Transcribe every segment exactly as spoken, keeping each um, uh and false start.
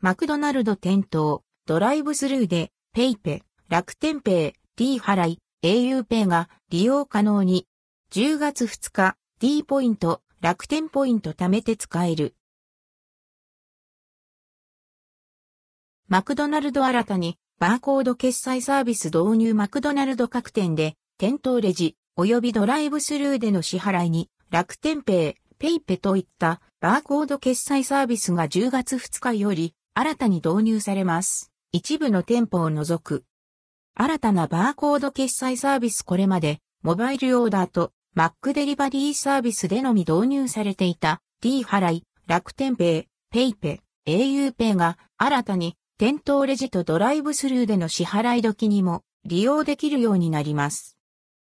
マクドナルド店頭、ドライブスルーで、ペイペ、楽天ペイ、D 払い、au ペイが利用可能に。じゅうがつふつか、D ポイント、楽天ポイント貯めて使える。マクドナルド新たに、バーコード決済サービス導入。マクドナルド各店で、店頭レジ、及びドライブスルーでの支払いに、楽天ペイ、ペイペといったバーコード決済サービスがじゅうがつふつかより新たに導入されます。一部の店舗を除く。新たなバーコード決済サービス、これまでモバイルオーダーとマックデリバリーサービスでのみ導入されていた D 払い、楽天ペイ、ペイペ、au ペイが新たに店頭レジとドライブスルーでの支払い時にも利用できるようになります。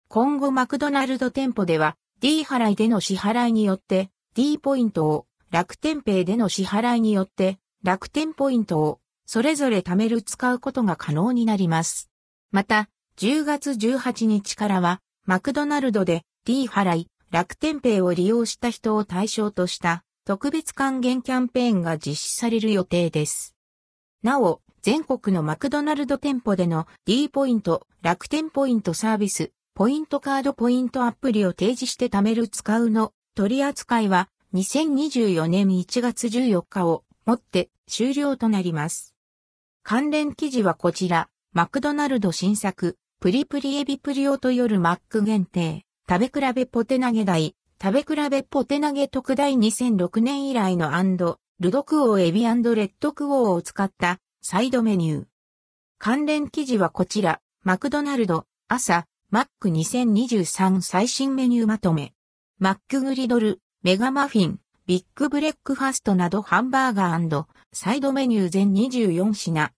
今後マクドナルド店舗ではD 払いでの支払いによって D ポイントを、楽天ペイでの支払いによって楽天ポイントをそれぞれ貯める使うことが可能になります。またじゅうがつじゅうはちにちからはマクドナルドで D 払い、楽天ペイを利用した人を対象とした特別還元キャンペーンが実施される予定です。なお、全国のマクドナルド店舗での D ポイント、楽天ポイントサービス、ポイントカードポイントアプリを提示して貯める使うの取り扱いはにせんにじゅうよねんいちがつじゅうよっかをもって終了となります。関連記事はこちら。マクドナルド新作、プリプリエビプリオと夜マック限定、食べ比べポテ投げ大、食べ比べポテ投げ特大にせんろくねん以来の&ルドクオーエビ&レッドクオーを使ったサイドメニュー。関連記事はこちら。マクドナルド、朝、マックにせんにじゅうさん最新メニューまとめ。マックグリドル、メガマフィン、ビッグブレックファストなどハンバーガー&サイドメニュー全にじゅうよん品。